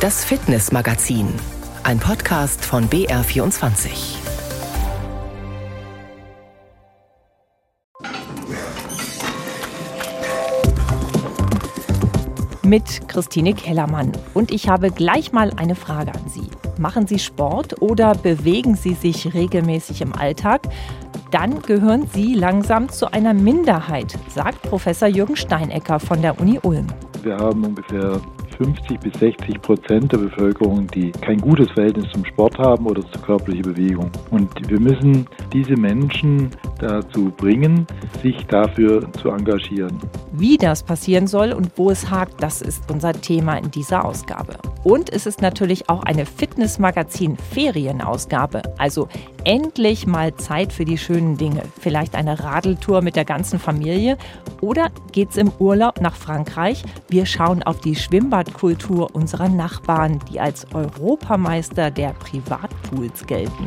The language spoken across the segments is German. Das Fitnessmagazin, ein Podcast von BR24. Mit Christine Kellermann. Und ich habe gleich mal eine Frage an Sie. Machen Sie Sport oder bewegen Sie sich regelmäßig im Alltag? Dann gehören Sie langsam zu einer Minderheit, sagt Professor Jürgen Steinecker von der Uni Ulm. Wir haben ungefähr 50-60% der Bevölkerung, die kein gutes Verhältnis zum Sport haben oder zur körperlichen Bewegung. Und wir müssen diese Menschen dazu bringen, sich dafür zu engagieren. Wie das passieren soll und wo es hakt, das ist unser Thema in dieser Ausgabe. Und es ist natürlich auch eine Fitnessmagazin-Ferienausgabe. Also endlich mal Zeit für die schönen Dinge. Vielleicht eine Radeltour mit der ganzen Familie oder geht's im Urlaub nach Frankreich? Wir schauen auf die Schwimmbadkultur unserer Nachbarn, die als Europameister der Privatpools gelten.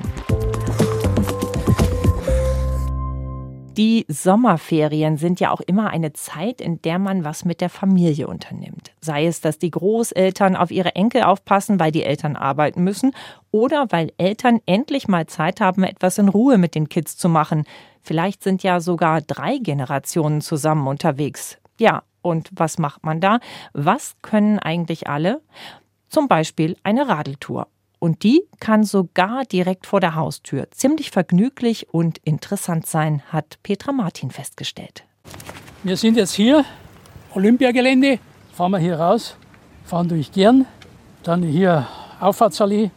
Die Sommerferien sind ja auch immer eine Zeit, in der man was mit der Familie unternimmt. Sei es, dass die Großeltern auf ihre Enkel aufpassen, weil die Eltern arbeiten müssen, oder weil Eltern endlich mal Zeit haben, etwas in Ruhe mit den Kids zu machen. Vielleicht sind ja sogar 3 Generationen zusammen unterwegs. Ja, und was macht man da? Was können eigentlich alle? Zum Beispiel eine Radeltour. Und die kann sogar direkt vor der Haustür ziemlich vergnüglich und interessant sein, hat Petra Martin festgestellt. Wir sind jetzt hier, Olympiagelände, fahren wir hier raus, fahren durch Gern, dann hier Auffahrtsallee,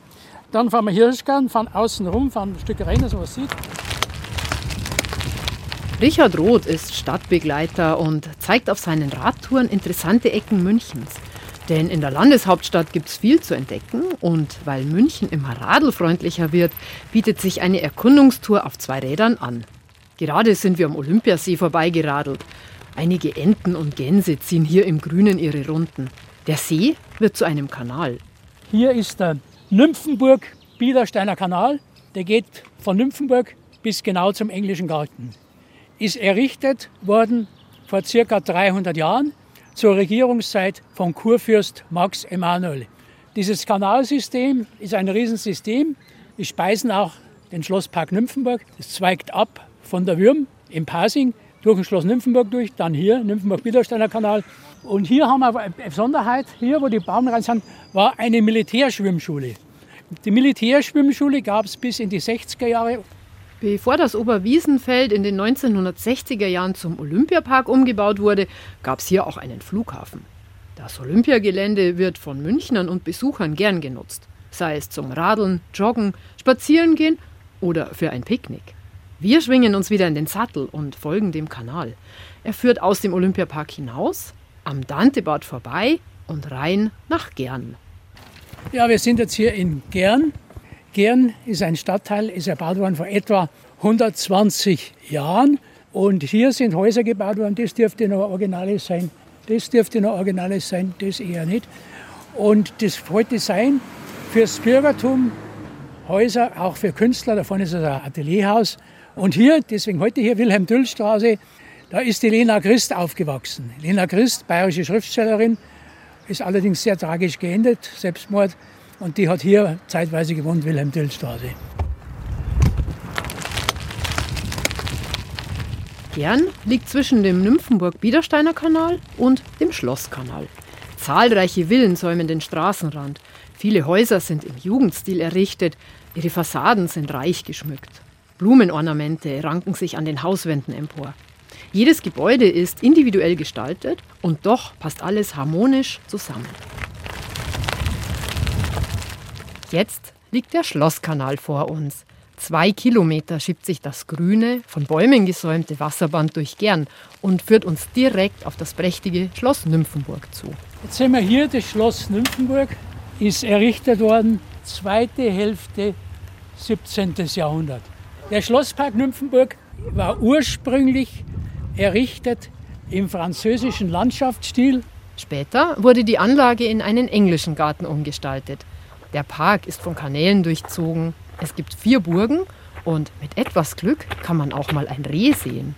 dann fahren wir hier Hirschgarten, fahren außen rum, fahren ein Stück rein, dass man was sieht. Richard Roth ist Stadtbegleiter und zeigt auf seinen Radtouren interessante Ecken Münchens. Denn in der Landeshauptstadt gibt es viel zu entdecken und weil München immer radelfreundlicher wird, bietet sich eine Erkundungstour auf 2 Rädern an. Gerade sind wir am Olympiasee vorbeigeradelt. Einige Enten und Gänse ziehen hier im Grünen ihre Runden. Der See wird zu einem Kanal. Hier ist der Nymphenburg-Biedersteiner Kanal. Der geht von Nymphenburg bis genau zum Englischen Garten. Ist errichtet worden vor ca. 300 Jahren. Zur Regierungszeit von Kurfürst Max Emanuel. Dieses Kanalsystem ist ein Riesensystem. Wir speisen auch den Schlosspark Nymphenburg. Es zweigt ab von der Würm im Pasing durch das Schloss Nymphenburg durch, dann hier Nymphenburg-Biedersteiner Kanal. Und hier haben wir eine Besonderheit, hier wo die Baumreihen sind, war eine Militärschwimmschule. Die Militärschwimmschule gab es bis in die 60er Jahre. Bevor das Oberwiesenfeld in den 1960er Jahren zum Olympiapark umgebaut wurde, gab es hier auch einen Flughafen. Das Olympiagelände wird von Münchnern und Besuchern gern genutzt, sei es zum Radeln, Joggen, Spazierengehen oder für ein Picknick. Wir schwingen uns wieder in den Sattel und folgen dem Kanal. Er führt aus dem Olympiapark hinaus, am Dantebad vorbei und rein nach Gern. Ja, wir sind jetzt hier in Gern. Gern ist ein Stadtteil, ist erbaut worden vor etwa 120 Jahren. Und hier sind Häuser gebaut worden, das dürfte noch originales sein, das dürfte noch originales sein, das eher nicht. Und das wollte sein fürs Bürgertum, Häuser auch für Künstler, da vorne ist das ein Atelierhaus. Und hier, deswegen heute hier Wilhelm-Düll-Straße, da ist die Lena Christ aufgewachsen. Lena Christ, bayerische Schriftstellerin, ist allerdings sehr tragisch geendet, Selbstmord. Und die hat hier zeitweise gewohnt, Wilhelm-Düll-Straße. Gern liegt zwischen dem Nymphenburg-Biedersteiner Kanal und dem Schlosskanal. Zahlreiche Villen säumen den Straßenrand. Viele Häuser sind im Jugendstil errichtet. Ihre Fassaden sind reich geschmückt. Blumenornamente ranken sich an den Hauswänden empor. Jedes Gebäude ist individuell gestaltet und doch passt alles harmonisch zusammen. Jetzt liegt der Schlosskanal vor uns. 2 Kilometer schiebt sich das grüne, von Bäumen gesäumte Wasserband durch Gern und führt uns direkt auf das prächtige Schloss Nymphenburg zu. Jetzt sehen wir hier, das Schloss Nymphenburg ist errichtet worden, zweite Hälfte 17. Jahrhundert. Der Schlosspark Nymphenburg war ursprünglich errichtet im französischen Landschaftsstil. Später wurde die Anlage in einen englischen Garten umgestaltet. Der Park ist von Kanälen durchzogen. Es gibt 4 Burgen und mit etwas Glück kann man auch mal ein Reh sehen.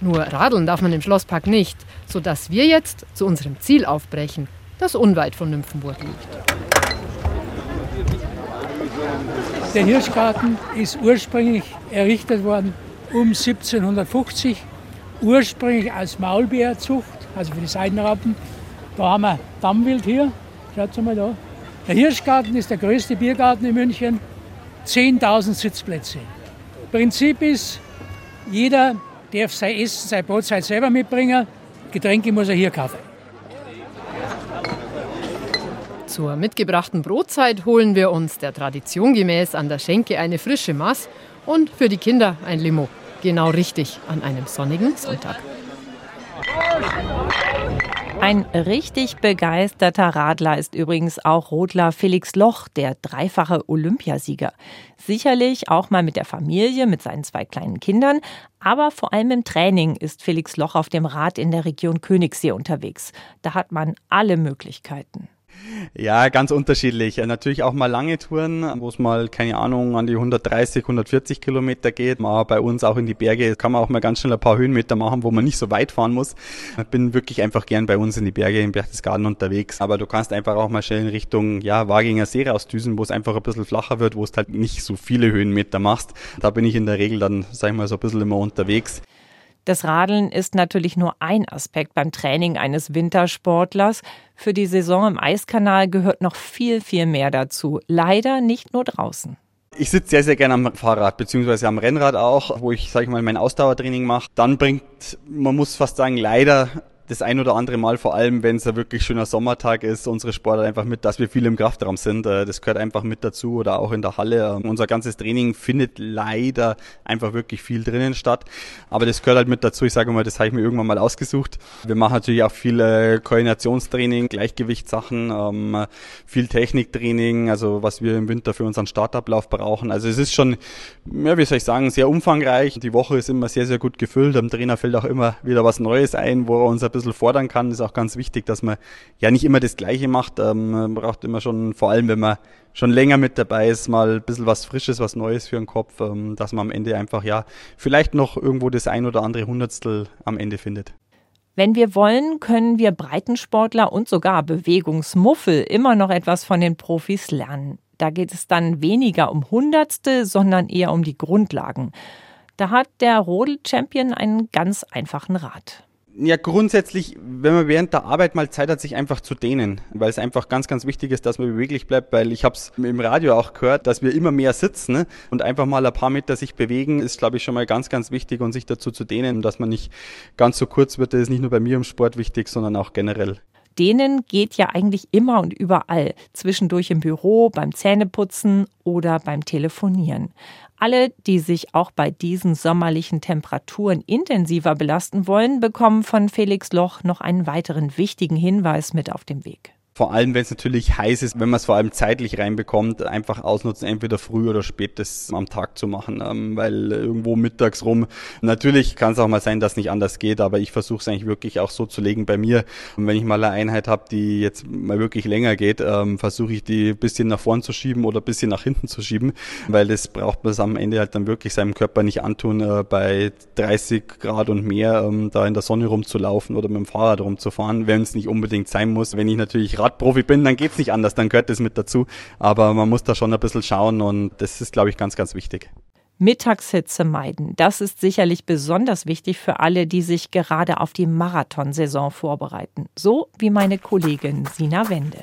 Nur radeln darf man im Schlosspark nicht, sodass wir jetzt zu unserem Ziel aufbrechen, das unweit von Nymphenburg liegt. Der Hirschgarten ist ursprünglich errichtet worden um 1750, ursprünglich als Maulbeerzucht, also für die Seidenraupen. Da haben wir Dammwild hier, schaut mal da. Der Hirschgarten ist der größte Biergarten in München, 10.000 Sitzplätze. Prinzip ist, jeder darf sein Essen, sein Brot, sein selber mitbringen, Getränke muss er hier kaufen. Zur mitgebrachten Brotzeit holen wir uns der Tradition gemäß an der Schenke eine frische Maß und für die Kinder ein Limo. Genau richtig, an einem sonnigen Sonntag. Ein richtig begeisterter Radler ist übrigens auch Rodler Felix Loch, der dreifache Olympiasieger. Sicherlich auch mal mit der Familie, mit seinen 2 kleinen Kindern. Aber vor allem im Training ist Felix Loch auf dem Rad in der Region Königssee unterwegs. Da hat man alle Möglichkeiten. Ja, ganz unterschiedlich. Natürlich auch mal lange Touren, wo es mal, keine Ahnung, an die 130, 140 Kilometer geht. Aber bei uns auch in die Berge kann man auch mal ganz schnell ein paar Höhenmeter machen, wo man nicht so weit fahren muss. Ich bin wirklich einfach gern bei uns in die Berge, in Berchtesgaden unterwegs. Aber du kannst einfach auch mal schnell in Richtung Waaginger See rausdüsen, wo es einfach ein bisschen flacher wird, wo es halt nicht so viele Höhenmeter machst. Da bin ich in der Regel dann, sag ich mal, so ein bisschen immer unterwegs. Das Radeln ist natürlich nur ein Aspekt beim Training eines Wintersportlers. Für die Saison im Eiskanal gehört noch viel, viel mehr dazu. Leider nicht nur draußen. Ich sitze sehr, sehr gerne am Fahrrad, beziehungsweise am Rennrad auch, wo ich, sag ich mal, mein Ausdauertraining mache. Dann bringt, man muss fast sagen, leider das ein oder andere Mal, vor allem wenn es ein wirklich schöner Sommertag ist, unsere Sportart einfach mit, dass wir viel im Kraftraum sind. Das gehört einfach mit dazu oder auch in der Halle. Unser ganzes Training findet leider einfach wirklich viel drinnen statt. Aber das gehört halt mit dazu. Ich sage mal, das habe ich mir irgendwann mal ausgesucht. Wir machen natürlich auch viel Koordinationstraining, Gleichgewichtssachen, viel Techniktraining, also was wir im Winter für unseren Startablauf brauchen. Also es ist schon, ja, wie soll ich sagen, sehr umfangreich. Die Woche ist immer sehr, sehr gut gefüllt. Am Trainer fällt auch immer wieder was Neues ein, wo er unser bisschen fordern kann. Ist auch ganz wichtig, dass man ja nicht immer das Gleiche macht. Man braucht immer schon, vor allem wenn man schon länger mit dabei ist, mal ein bisschen was Frisches, was Neues für den Kopf, dass man am Ende einfach vielleicht noch irgendwo das ein oder andere Hundertstel am Ende findet. Wenn wir wollen, können wir Breitensportler und sogar Bewegungsmuffel immer noch etwas von den Profis lernen. Da geht es dann weniger um Hundertstel, sondern eher um die Grundlagen. Da hat der Rodel-Champion einen ganz einfachen Rat. Ja, grundsätzlich, wenn man während der Arbeit mal Zeit hat, sich einfach zu dehnen, weil es einfach ganz, ganz wichtig ist, dass man beweglich bleibt, weil ich habe es im Radio auch gehört, dass wir immer mehr sitzen, ne? Und einfach mal ein paar Meter sich bewegen, ist, glaube ich, schon mal ganz, ganz wichtig und sich dazu zu dehnen, dass man nicht ganz so kurz wird. Das ist nicht nur bei mir im Sport wichtig, sondern auch generell. Dehnen geht ja eigentlich immer und überall, zwischendurch im Büro, beim Zähneputzen oder beim Telefonieren. Alle, die sich auch bei diesen sommerlichen Temperaturen intensiver belasten wollen, bekommen von Felix Loch noch einen weiteren wichtigen Hinweis mit auf den Weg. Vor allem, wenn es natürlich heiß ist, wenn man es vor allem zeitlich reinbekommt, einfach ausnutzen, entweder früh oder spät das am Tag zu machen, weil irgendwo mittags rum, natürlich kann es auch mal sein, dass es nicht anders geht, aber ich versuche es eigentlich wirklich auch so zu legen bei mir. Und wenn ich mal eine Einheit habe, die jetzt mal wirklich länger geht, versuche ich die ein bisschen nach vorn zu schieben oder ein bisschen nach hinten zu schieben, weil das braucht man am Ende halt dann wirklich seinem Körper nicht antun, bei 30 Grad und mehr da in der Sonne rumzulaufen oder mit dem Fahrrad rumzufahren, wenn es nicht unbedingt sein muss. Wenn ich natürlich Radprofi bin, dann geht's nicht anders, dann gehört das mit dazu. Aber man muss da schon ein bisschen schauen und das ist, glaube ich, ganz, ganz wichtig. Mittagshitze meiden, das ist sicherlich besonders wichtig für alle, die sich gerade auf die Marathonsaison vorbereiten. So wie meine Kollegin Sina Wende.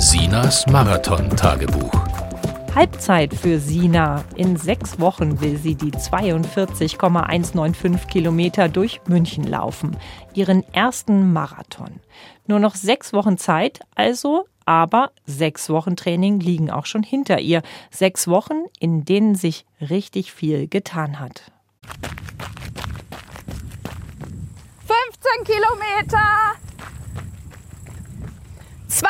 Sinas Marathon-Tagebuch. Halbzeit für Sina. In 6 Wochen will sie die 42,195 Kilometer durch München laufen. Ihren ersten Marathon. Nur noch 6 Wochen Zeit, also, aber 6 Wochen Training liegen auch schon hinter ihr. 6 Wochen, in denen sich richtig viel getan hat. 15 Kilometer! 20!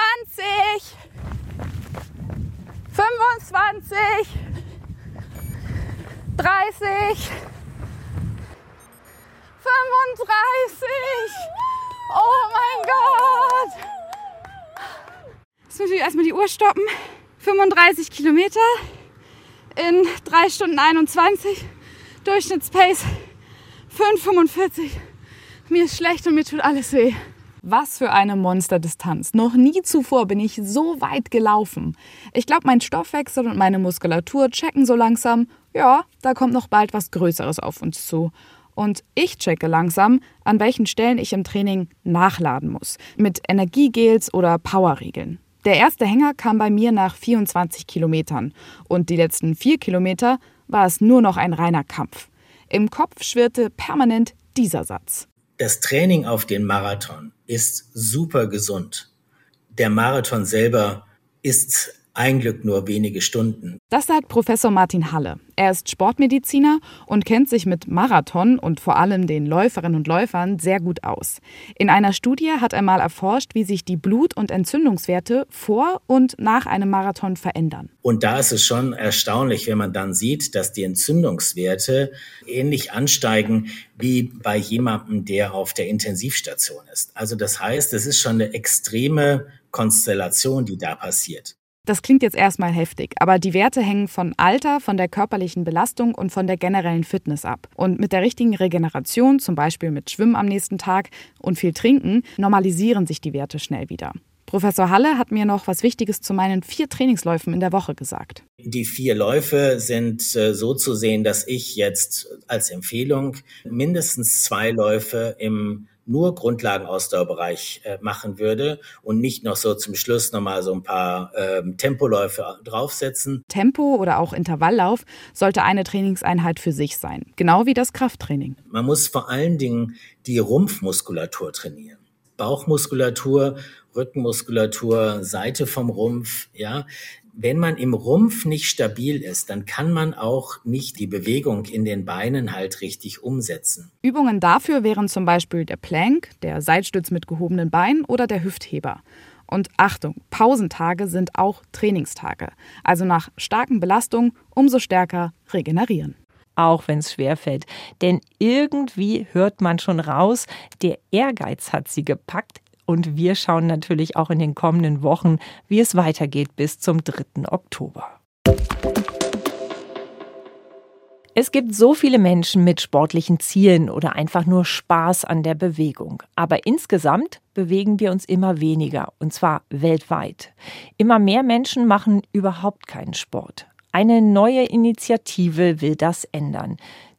25, 30, 35, oh mein Gott. Jetzt muss ich erstmal die Uhr stoppen. 35 Kilometer in 3 Stunden 21, Durchschnittspace 5,45. Mir ist schlecht und mir tut alles weh. Was für eine Monsterdistanz. Noch nie zuvor bin ich so weit gelaufen. Ich glaube, mein Stoffwechsel und meine Muskulatur checken so langsam, ja, da kommt noch bald was Größeres auf uns zu. Und ich checke langsam, an welchen Stellen ich im Training nachladen muss. Mit Energiegels oder Powerriegeln. Der erste Hänger kam bei mir nach 24 Kilometern. Und die letzten 4 Kilometer war es nur noch ein reiner Kampf. Im Kopf schwirrte permanent dieser Satz. Das Training auf den Marathon ist super gesund. Der Marathon selber ist ein Glück nur wenige Stunden. Das sagt Professor Martin Halle. Er ist Sportmediziner und kennt sich mit Marathon und vor allem den Läuferinnen und Läufern sehr gut aus. In einer Studie hat er mal erforscht, wie sich die Blut- und Entzündungswerte vor und nach einem Marathon verändern. Und da ist es schon erstaunlich, wenn man dann sieht, dass die Entzündungswerte ähnlich ansteigen wie bei jemandem, der auf der Intensivstation ist. Also das heißt, es ist schon eine extreme Konstellation, die da passiert. Das klingt jetzt erstmal heftig, aber die Werte hängen von Alter, von der körperlichen Belastung und von der generellen Fitness ab. Und mit der richtigen Regeneration, zum Beispiel mit Schwimmen am nächsten Tag und viel Trinken, normalisieren sich die Werte schnell wieder. Professor Halle hat mir noch was Wichtiges zu meinen 4 Trainingsläufen in der Woche gesagt. Die 4 Läufe sind so zu sehen, dass ich jetzt als Empfehlung mindestens 2 Läufe im nur Grundlagenausdauerbereich machen würde und nicht noch so zum Schluss nochmal so ein paar Tempoläufe draufsetzen. Tempo oder auch Intervalllauf sollte eine Trainingseinheit für sich sein, genau wie das Krafttraining. Man muss vor allen Dingen die Rumpfmuskulatur trainieren. Bauchmuskulatur, Rückenmuskulatur, Seite vom Rumpf, ja. Wenn man im Rumpf nicht stabil ist, dann kann man auch nicht die Bewegung in den Beinen halt richtig umsetzen. Übungen dafür wären zum Beispiel der Plank, der Seitstütz mit gehobenen Beinen oder der Hüftheber. Und Achtung, Pausentage sind auch Trainingstage. Also nach starken Belastungen umso stärker regenerieren. Auch wenn es schwerfällt. Denn irgendwie hört man schon raus, der Ehrgeiz hat sie gepackt. Und wir schauen natürlich auch in den kommenden Wochen, wie es weitergeht bis zum 3. Oktober. Es gibt so viele Menschen mit sportlichen Zielen oder einfach nur Spaß an der Bewegung. Aber insgesamt bewegen wir uns immer weniger, und zwar weltweit. Immer mehr Menschen machen überhaupt keinen Sport. Eine neue Initiative will das ändern.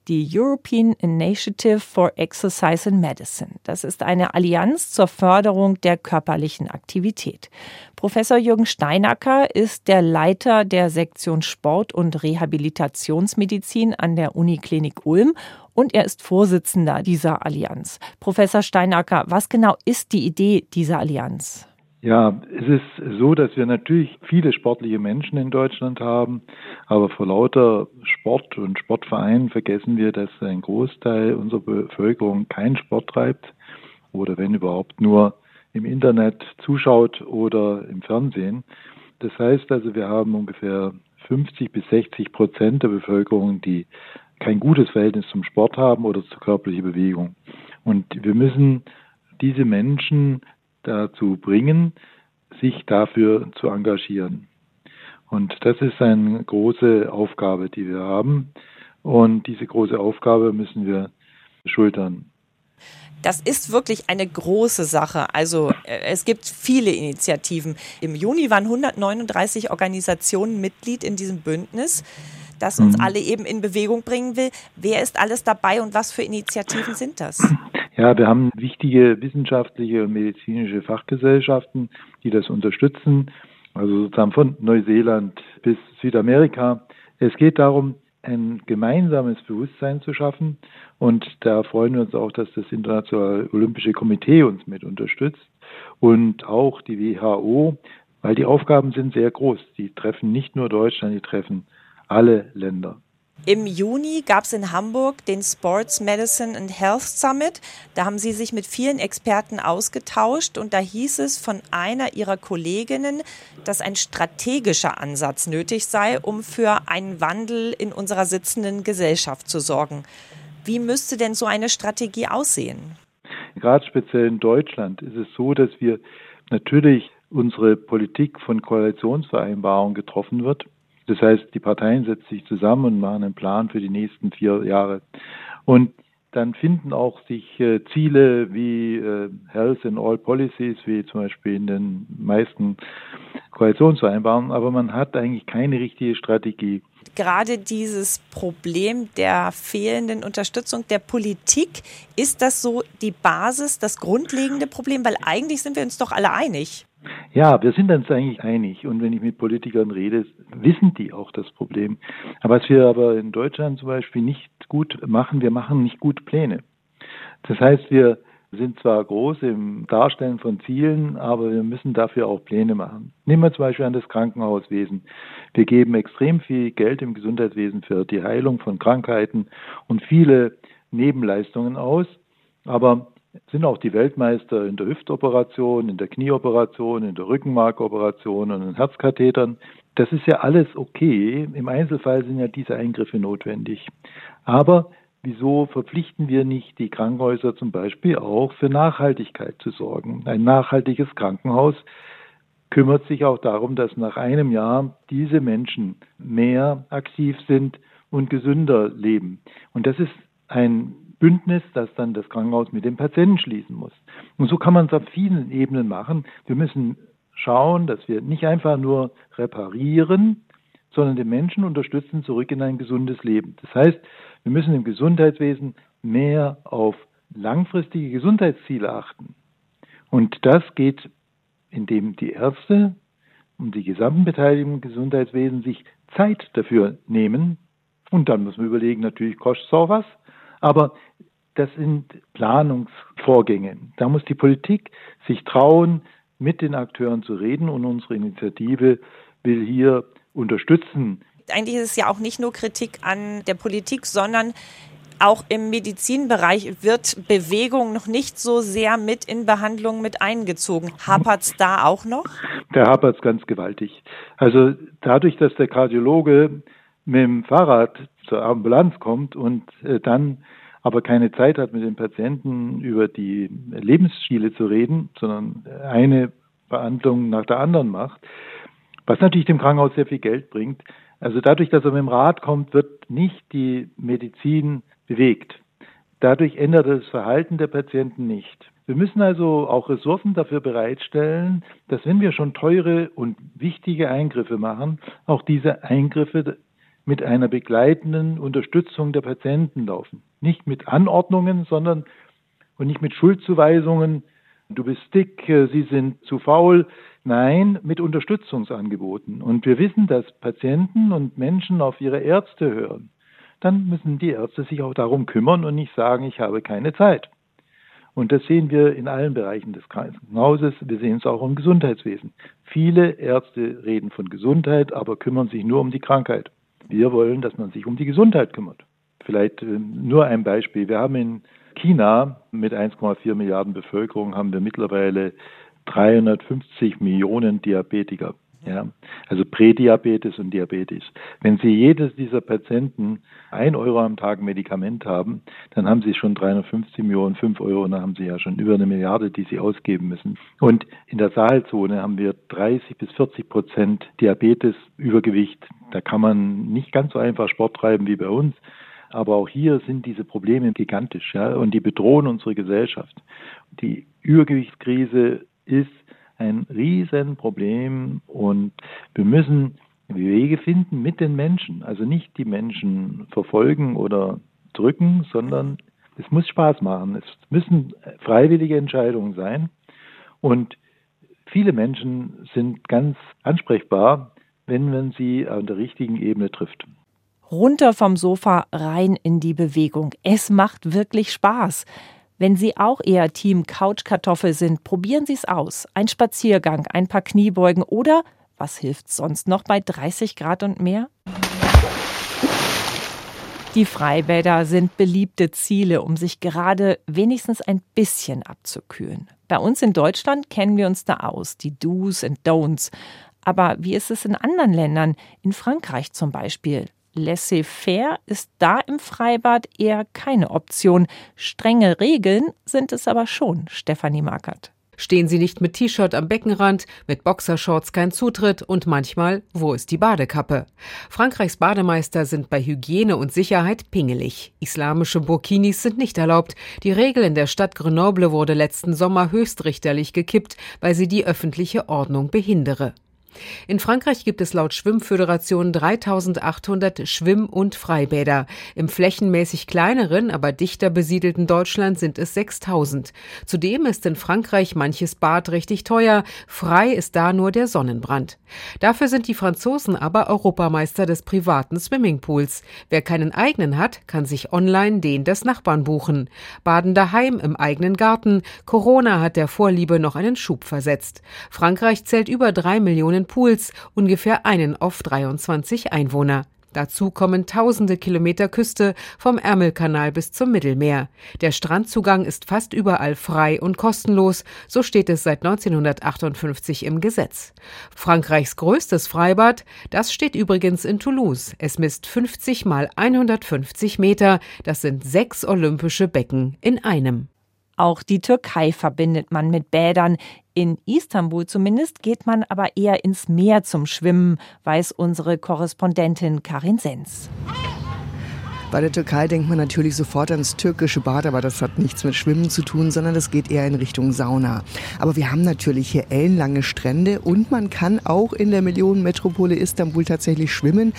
Die European Initiative for Exercise in Medicine. Das ist eine Allianz zur Förderung der körperlichen Aktivität. Professor Jürgen Steinecker ist der Leiter der Sektion Sport und Rehabilitationsmedizin an der Uniklinik Ulm und er ist Vorsitzender dieser Allianz. Professor Steinecker, was genau ist die Idee dieser Allianz? Ja, es ist so, dass wir natürlich viele sportliche Menschen in Deutschland haben, aber vor lauter Sport und Sportvereinen vergessen wir, dass ein Großteil unserer Bevölkerung keinen Sport treibt oder wenn überhaupt nur im Internet zuschaut oder im Fernsehen. Das heißt also, wir haben ungefähr 50-60% der Bevölkerung, die kein gutes Verhältnis zum Sport haben oder zur körperlichen Bewegung. Und wir müssen diese Menschen dazu bringen, sich dafür zu engagieren. Und das ist eine große Aufgabe, die wir haben. Und diese große Aufgabe müssen wir schultern. Das ist wirklich eine große Sache. Also es gibt viele Initiativen. Im Juni waren 139 Organisationen Mitglied in diesem Bündnis, das uns alle eben in Bewegung bringen will. Wer ist alles dabei und was für Initiativen sind das? Ja, wir haben wichtige wissenschaftliche und medizinische Fachgesellschaften, die das unterstützen, also sozusagen von Neuseeland bis Südamerika. Es geht darum, ein gemeinsames Bewusstsein zu schaffen und da freuen wir uns auch, dass das Internationale Olympische Komitee uns mit unterstützt und auch die WHO, weil die Aufgaben sind sehr groß. Die treffen nicht nur Deutschland, die treffen alle Länder. Im Juni gab es in Hamburg den Sports Medicine and Health Summit. Da haben sie sich mit vielen Experten ausgetauscht und da hieß es von einer ihrer Kolleginnen, dass ein strategischer Ansatz nötig sei, um für einen Wandel in unserer sitzenden Gesellschaft zu sorgen. Wie müsste denn so eine Strategie aussehen? Gerade speziell in Deutschland ist es so, dass wir natürlich unsere Politik von Koalitionsvereinbarungen getroffen wird. Das heißt, die Parteien setzen sich zusammen und machen einen Plan für die nächsten 4 Jahre. Und dann finden auch sich Ziele wie Health in All Policies, wie zum Beispiel in den meisten Koalitionsvereinbarungen, aber man hat eigentlich keine richtige Strategie. Gerade dieses Problem der fehlenden Unterstützung der Politik, ist das so die Basis, das grundlegende Problem? Weil eigentlich sind wir uns doch alle einig. Ja, wir sind uns eigentlich einig. Und wenn ich mit Politikern rede, wissen die auch das Problem. Aber was wir aber in Deutschland zum Beispiel nicht gut machen, wir machen nicht gut Pläne. Das heißt, wir sind zwar groß im Darstellen von Zielen, aber wir müssen dafür auch Pläne machen. Nehmen wir zum Beispiel an das Krankenhauswesen. Wir geben extrem viel Geld im Gesundheitswesen für die Heilung von Krankheiten und viele Nebenleistungen aus, aber sind auch die Weltmeister in der Hüftoperation, in der Knieoperation, in der Rückenmarkoperation und in Herzkathetern. Das ist ja alles okay. Im Einzelfall sind ja diese Eingriffe notwendig. Aber wieso verpflichten wir nicht die Krankenhäuser zum Beispiel auch für Nachhaltigkeit zu sorgen? Ein nachhaltiges Krankenhaus kümmert sich auch darum, dass nach einem Jahr diese Menschen mehr aktiv sind und gesünder leben. Und das ist ein Bündnis, das dann das Krankenhaus mit dem Patienten schließen muss. Und so kann man es auf vielen Ebenen machen. Wir müssen schauen, dass wir nicht einfach nur reparieren, sondern den Menschen unterstützen, zurück in ein gesundes Leben. Das heißt, wir müssen im Gesundheitswesen mehr auf langfristige Gesundheitsziele achten. Und das geht, indem die Ärzte und die gesamten Beteiligten im Gesundheitswesen sich Zeit dafür nehmen. Und dann müssen wir überlegen, natürlich kostet es auch was. Aber das sind Planungsvorgänge. Da muss die Politik sich trauen, mit den Akteuren zu reden. Und unsere Initiative will hier unterstützen. Eigentlich ist es ja auch nicht nur Kritik an der Politik, sondern auch im Medizinbereich wird Bewegung noch nicht so sehr mit in Behandlungen mit eingezogen. Hapert es da auch noch? Da hapert es ganz gewaltig. Also dadurch, dass der Kardiologe mit dem Fahrrad zur Ambulanz kommt und dann aber keine Zeit hat, mit den Patienten über die Lebensstile zu reden, sondern eine Behandlung nach der anderen macht, was natürlich dem Krankenhaus sehr viel Geld bringt. Also dadurch, dass er mit dem Rad kommt, wird nicht die Medizin bewegt. Dadurch ändert das Verhalten der Patienten nicht. Wir müssen also auch Ressourcen dafür bereitstellen, dass wenn wir schon teure und wichtige Eingriffe machen, auch diese Eingriffe mit einer begleitenden Unterstützung der Patienten laufen. Nicht mit Anordnungen, sondern und nicht mit Schuldzuweisungen, du bist dick, sie sind zu faul. Nein, mit Unterstützungsangeboten. Und wir wissen, dass Patienten und Menschen auf ihre Ärzte hören. Dann müssen die Ärzte sich auch darum kümmern und nicht sagen, ich habe keine Zeit. Und das sehen wir in allen Bereichen des Krankenhauses. Wir sehen es auch im Gesundheitswesen. Viele Ärzte reden von Gesundheit, aber kümmern sich nur um die Krankheit. Wir wollen, dass man sich um die Gesundheit kümmert. Vielleicht nur ein Beispiel. Wir haben in China mit 1,4 Milliarden Bevölkerung haben wir mittlerweile 350 Millionen Diabetiker, ja? Also Prädiabetes und Diabetes. Wenn Sie jedes dieser Patienten 1 Euro am Tag Medikament haben, dann haben Sie schon 350 Millionen, 5 Euro, und dann haben Sie ja schon über 1 Milliarde, die Sie ausgeben müssen. Und in der Sahelzone haben wir 30-40% Diabetes, Übergewicht. Da kann man nicht ganz so einfach Sport treiben wie bei uns. Aber auch hier sind diese Probleme gigantisch, ja? Und die bedrohen unsere Gesellschaft. Die Übergewichtskrise ist ein Riesenproblem und wir müssen Wege finden mit den Menschen. Also nicht die Menschen verfolgen oder drücken, sondern es muss Spaß machen. Es müssen freiwillige Entscheidungen sein und viele Menschen sind ganz ansprechbar, wenn man sie an der richtigen Ebene trifft. Runter vom Sofa, rein in die Bewegung. Es macht wirklich Spaß. Wenn Sie auch eher Team Couchkartoffel sind, probieren Sie es aus. Ein Spaziergang, ein paar Kniebeugen oder, was hilft sonst noch bei 30 Grad und mehr? Die Freibäder sind beliebte Ziele, um sich gerade wenigstens ein bisschen abzukühlen. Bei uns in Deutschland kennen wir uns da aus, die Do's und Don'ts. Aber wie ist es in anderen Ländern, in Frankreich zum Beispiel? Laissez-faire ist da im Freibad eher keine Option. Strenge Regeln sind es aber schon, Stefanie Markert. Stehen Sie nicht mit T-Shirt am Beckenrand, mit Boxershorts kein Zutritt und manchmal, wo ist die Badekappe? Frankreichs Bademeister sind bei Hygiene und Sicherheit pingelig. Islamische Burkinis sind nicht erlaubt. Die Regel in der Stadt Grenoble wurde letzten Sommer höchstrichterlich gekippt, weil sie die öffentliche Ordnung behindere. In Frankreich gibt es laut Schwimmföderation 3.800 Schwimm- und Freibäder. Im flächenmäßig kleineren, aber dichter besiedelten Deutschland sind es 6.000. Zudem ist in Frankreich manches Bad richtig teuer. Frei ist da nur der Sonnenbrand. Dafür sind die Franzosen aber Europameister des privaten Swimmingpools. Wer keinen eigenen hat, kann sich online den des Nachbarn buchen. Baden daheim im eigenen Garten. Corona hat der Vorliebe noch einen Schub versetzt. Frankreich zählt über 3 Millionen Pools, ungefähr einen auf 23 Einwohner. Dazu kommen tausende Kilometer Küste vom Ärmelkanal bis zum Mittelmeer. Der Strandzugang ist fast überall frei und kostenlos, so steht es seit 1958 im Gesetz. Frankreichs größtes Freibad, das steht übrigens in Toulouse. Es misst 50 mal 150 Meter, das sind 6 olympische Becken in einem. Auch die Türkei verbindet man mit Bädern. In Istanbul zumindest geht man aber eher ins Meer zum Schwimmen, weiß unsere Korrespondentin Karin Senz. Bei der Türkei denkt man natürlich sofort ans türkische Bad, aber das hat nichts mit Schwimmen zu tun, sondern das geht eher in Richtung Sauna. Aber wir haben natürlich hier ellenlange Strände und man kann auch in der Millionenmetropole Istanbul tatsächlich schwimmen.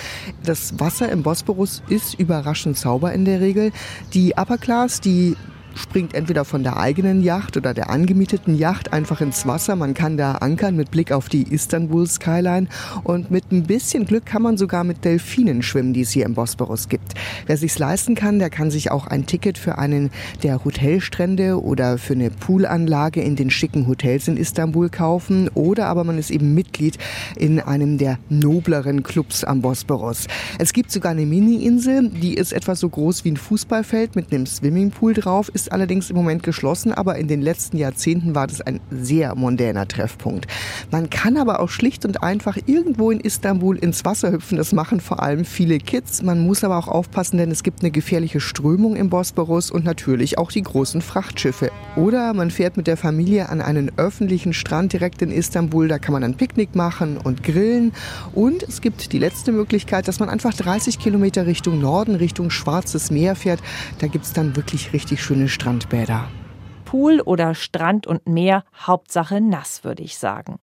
Das Wasser im Bosporus ist überraschend sauber in der Regel. Die Upper Class, die springt entweder von der eigenen Yacht oder der angemieteten Yacht einfach ins Wasser. Man kann da ankern mit Blick auf die Istanbul-Skyline und mit ein bisschen Glück kann man sogar mit Delfinen schwimmen, die es hier im Bosporus gibt. Wer sich's leisten kann, der kann sich auch ein Ticket für einen der Hotelstrände oder für eine Poolanlage in den schicken Hotels in Istanbul kaufen oder aber man ist eben Mitglied in einem der nobleren Clubs am Bosporus. Es gibt sogar eine Mini-Insel, die ist etwa so groß wie ein Fußballfeld mit einem Swimmingpool drauf, ist allerdings im Moment geschlossen, aber in den letzten Jahrzehnten war das ein sehr mondäner Treffpunkt. Man kann aber auch schlicht und einfach irgendwo in Istanbul ins Wasser hüpfen. Das machen vor allem viele Kids. Man muss aber auch aufpassen, denn es gibt eine gefährliche Strömung im Bosporus und natürlich auch die großen Frachtschiffe. Oder man fährt mit der Familie an einen öffentlichen Strand direkt in Istanbul. Da kann man ein Picknick machen und grillen. Und es gibt die letzte Möglichkeit, dass man einfach 30 Kilometer Richtung Norden, Richtung Schwarzes Meer fährt. Da gibt es dann wirklich richtig schöne Strandbäder. Pool oder Strand und Meer, Hauptsache nass, würde ich sagen.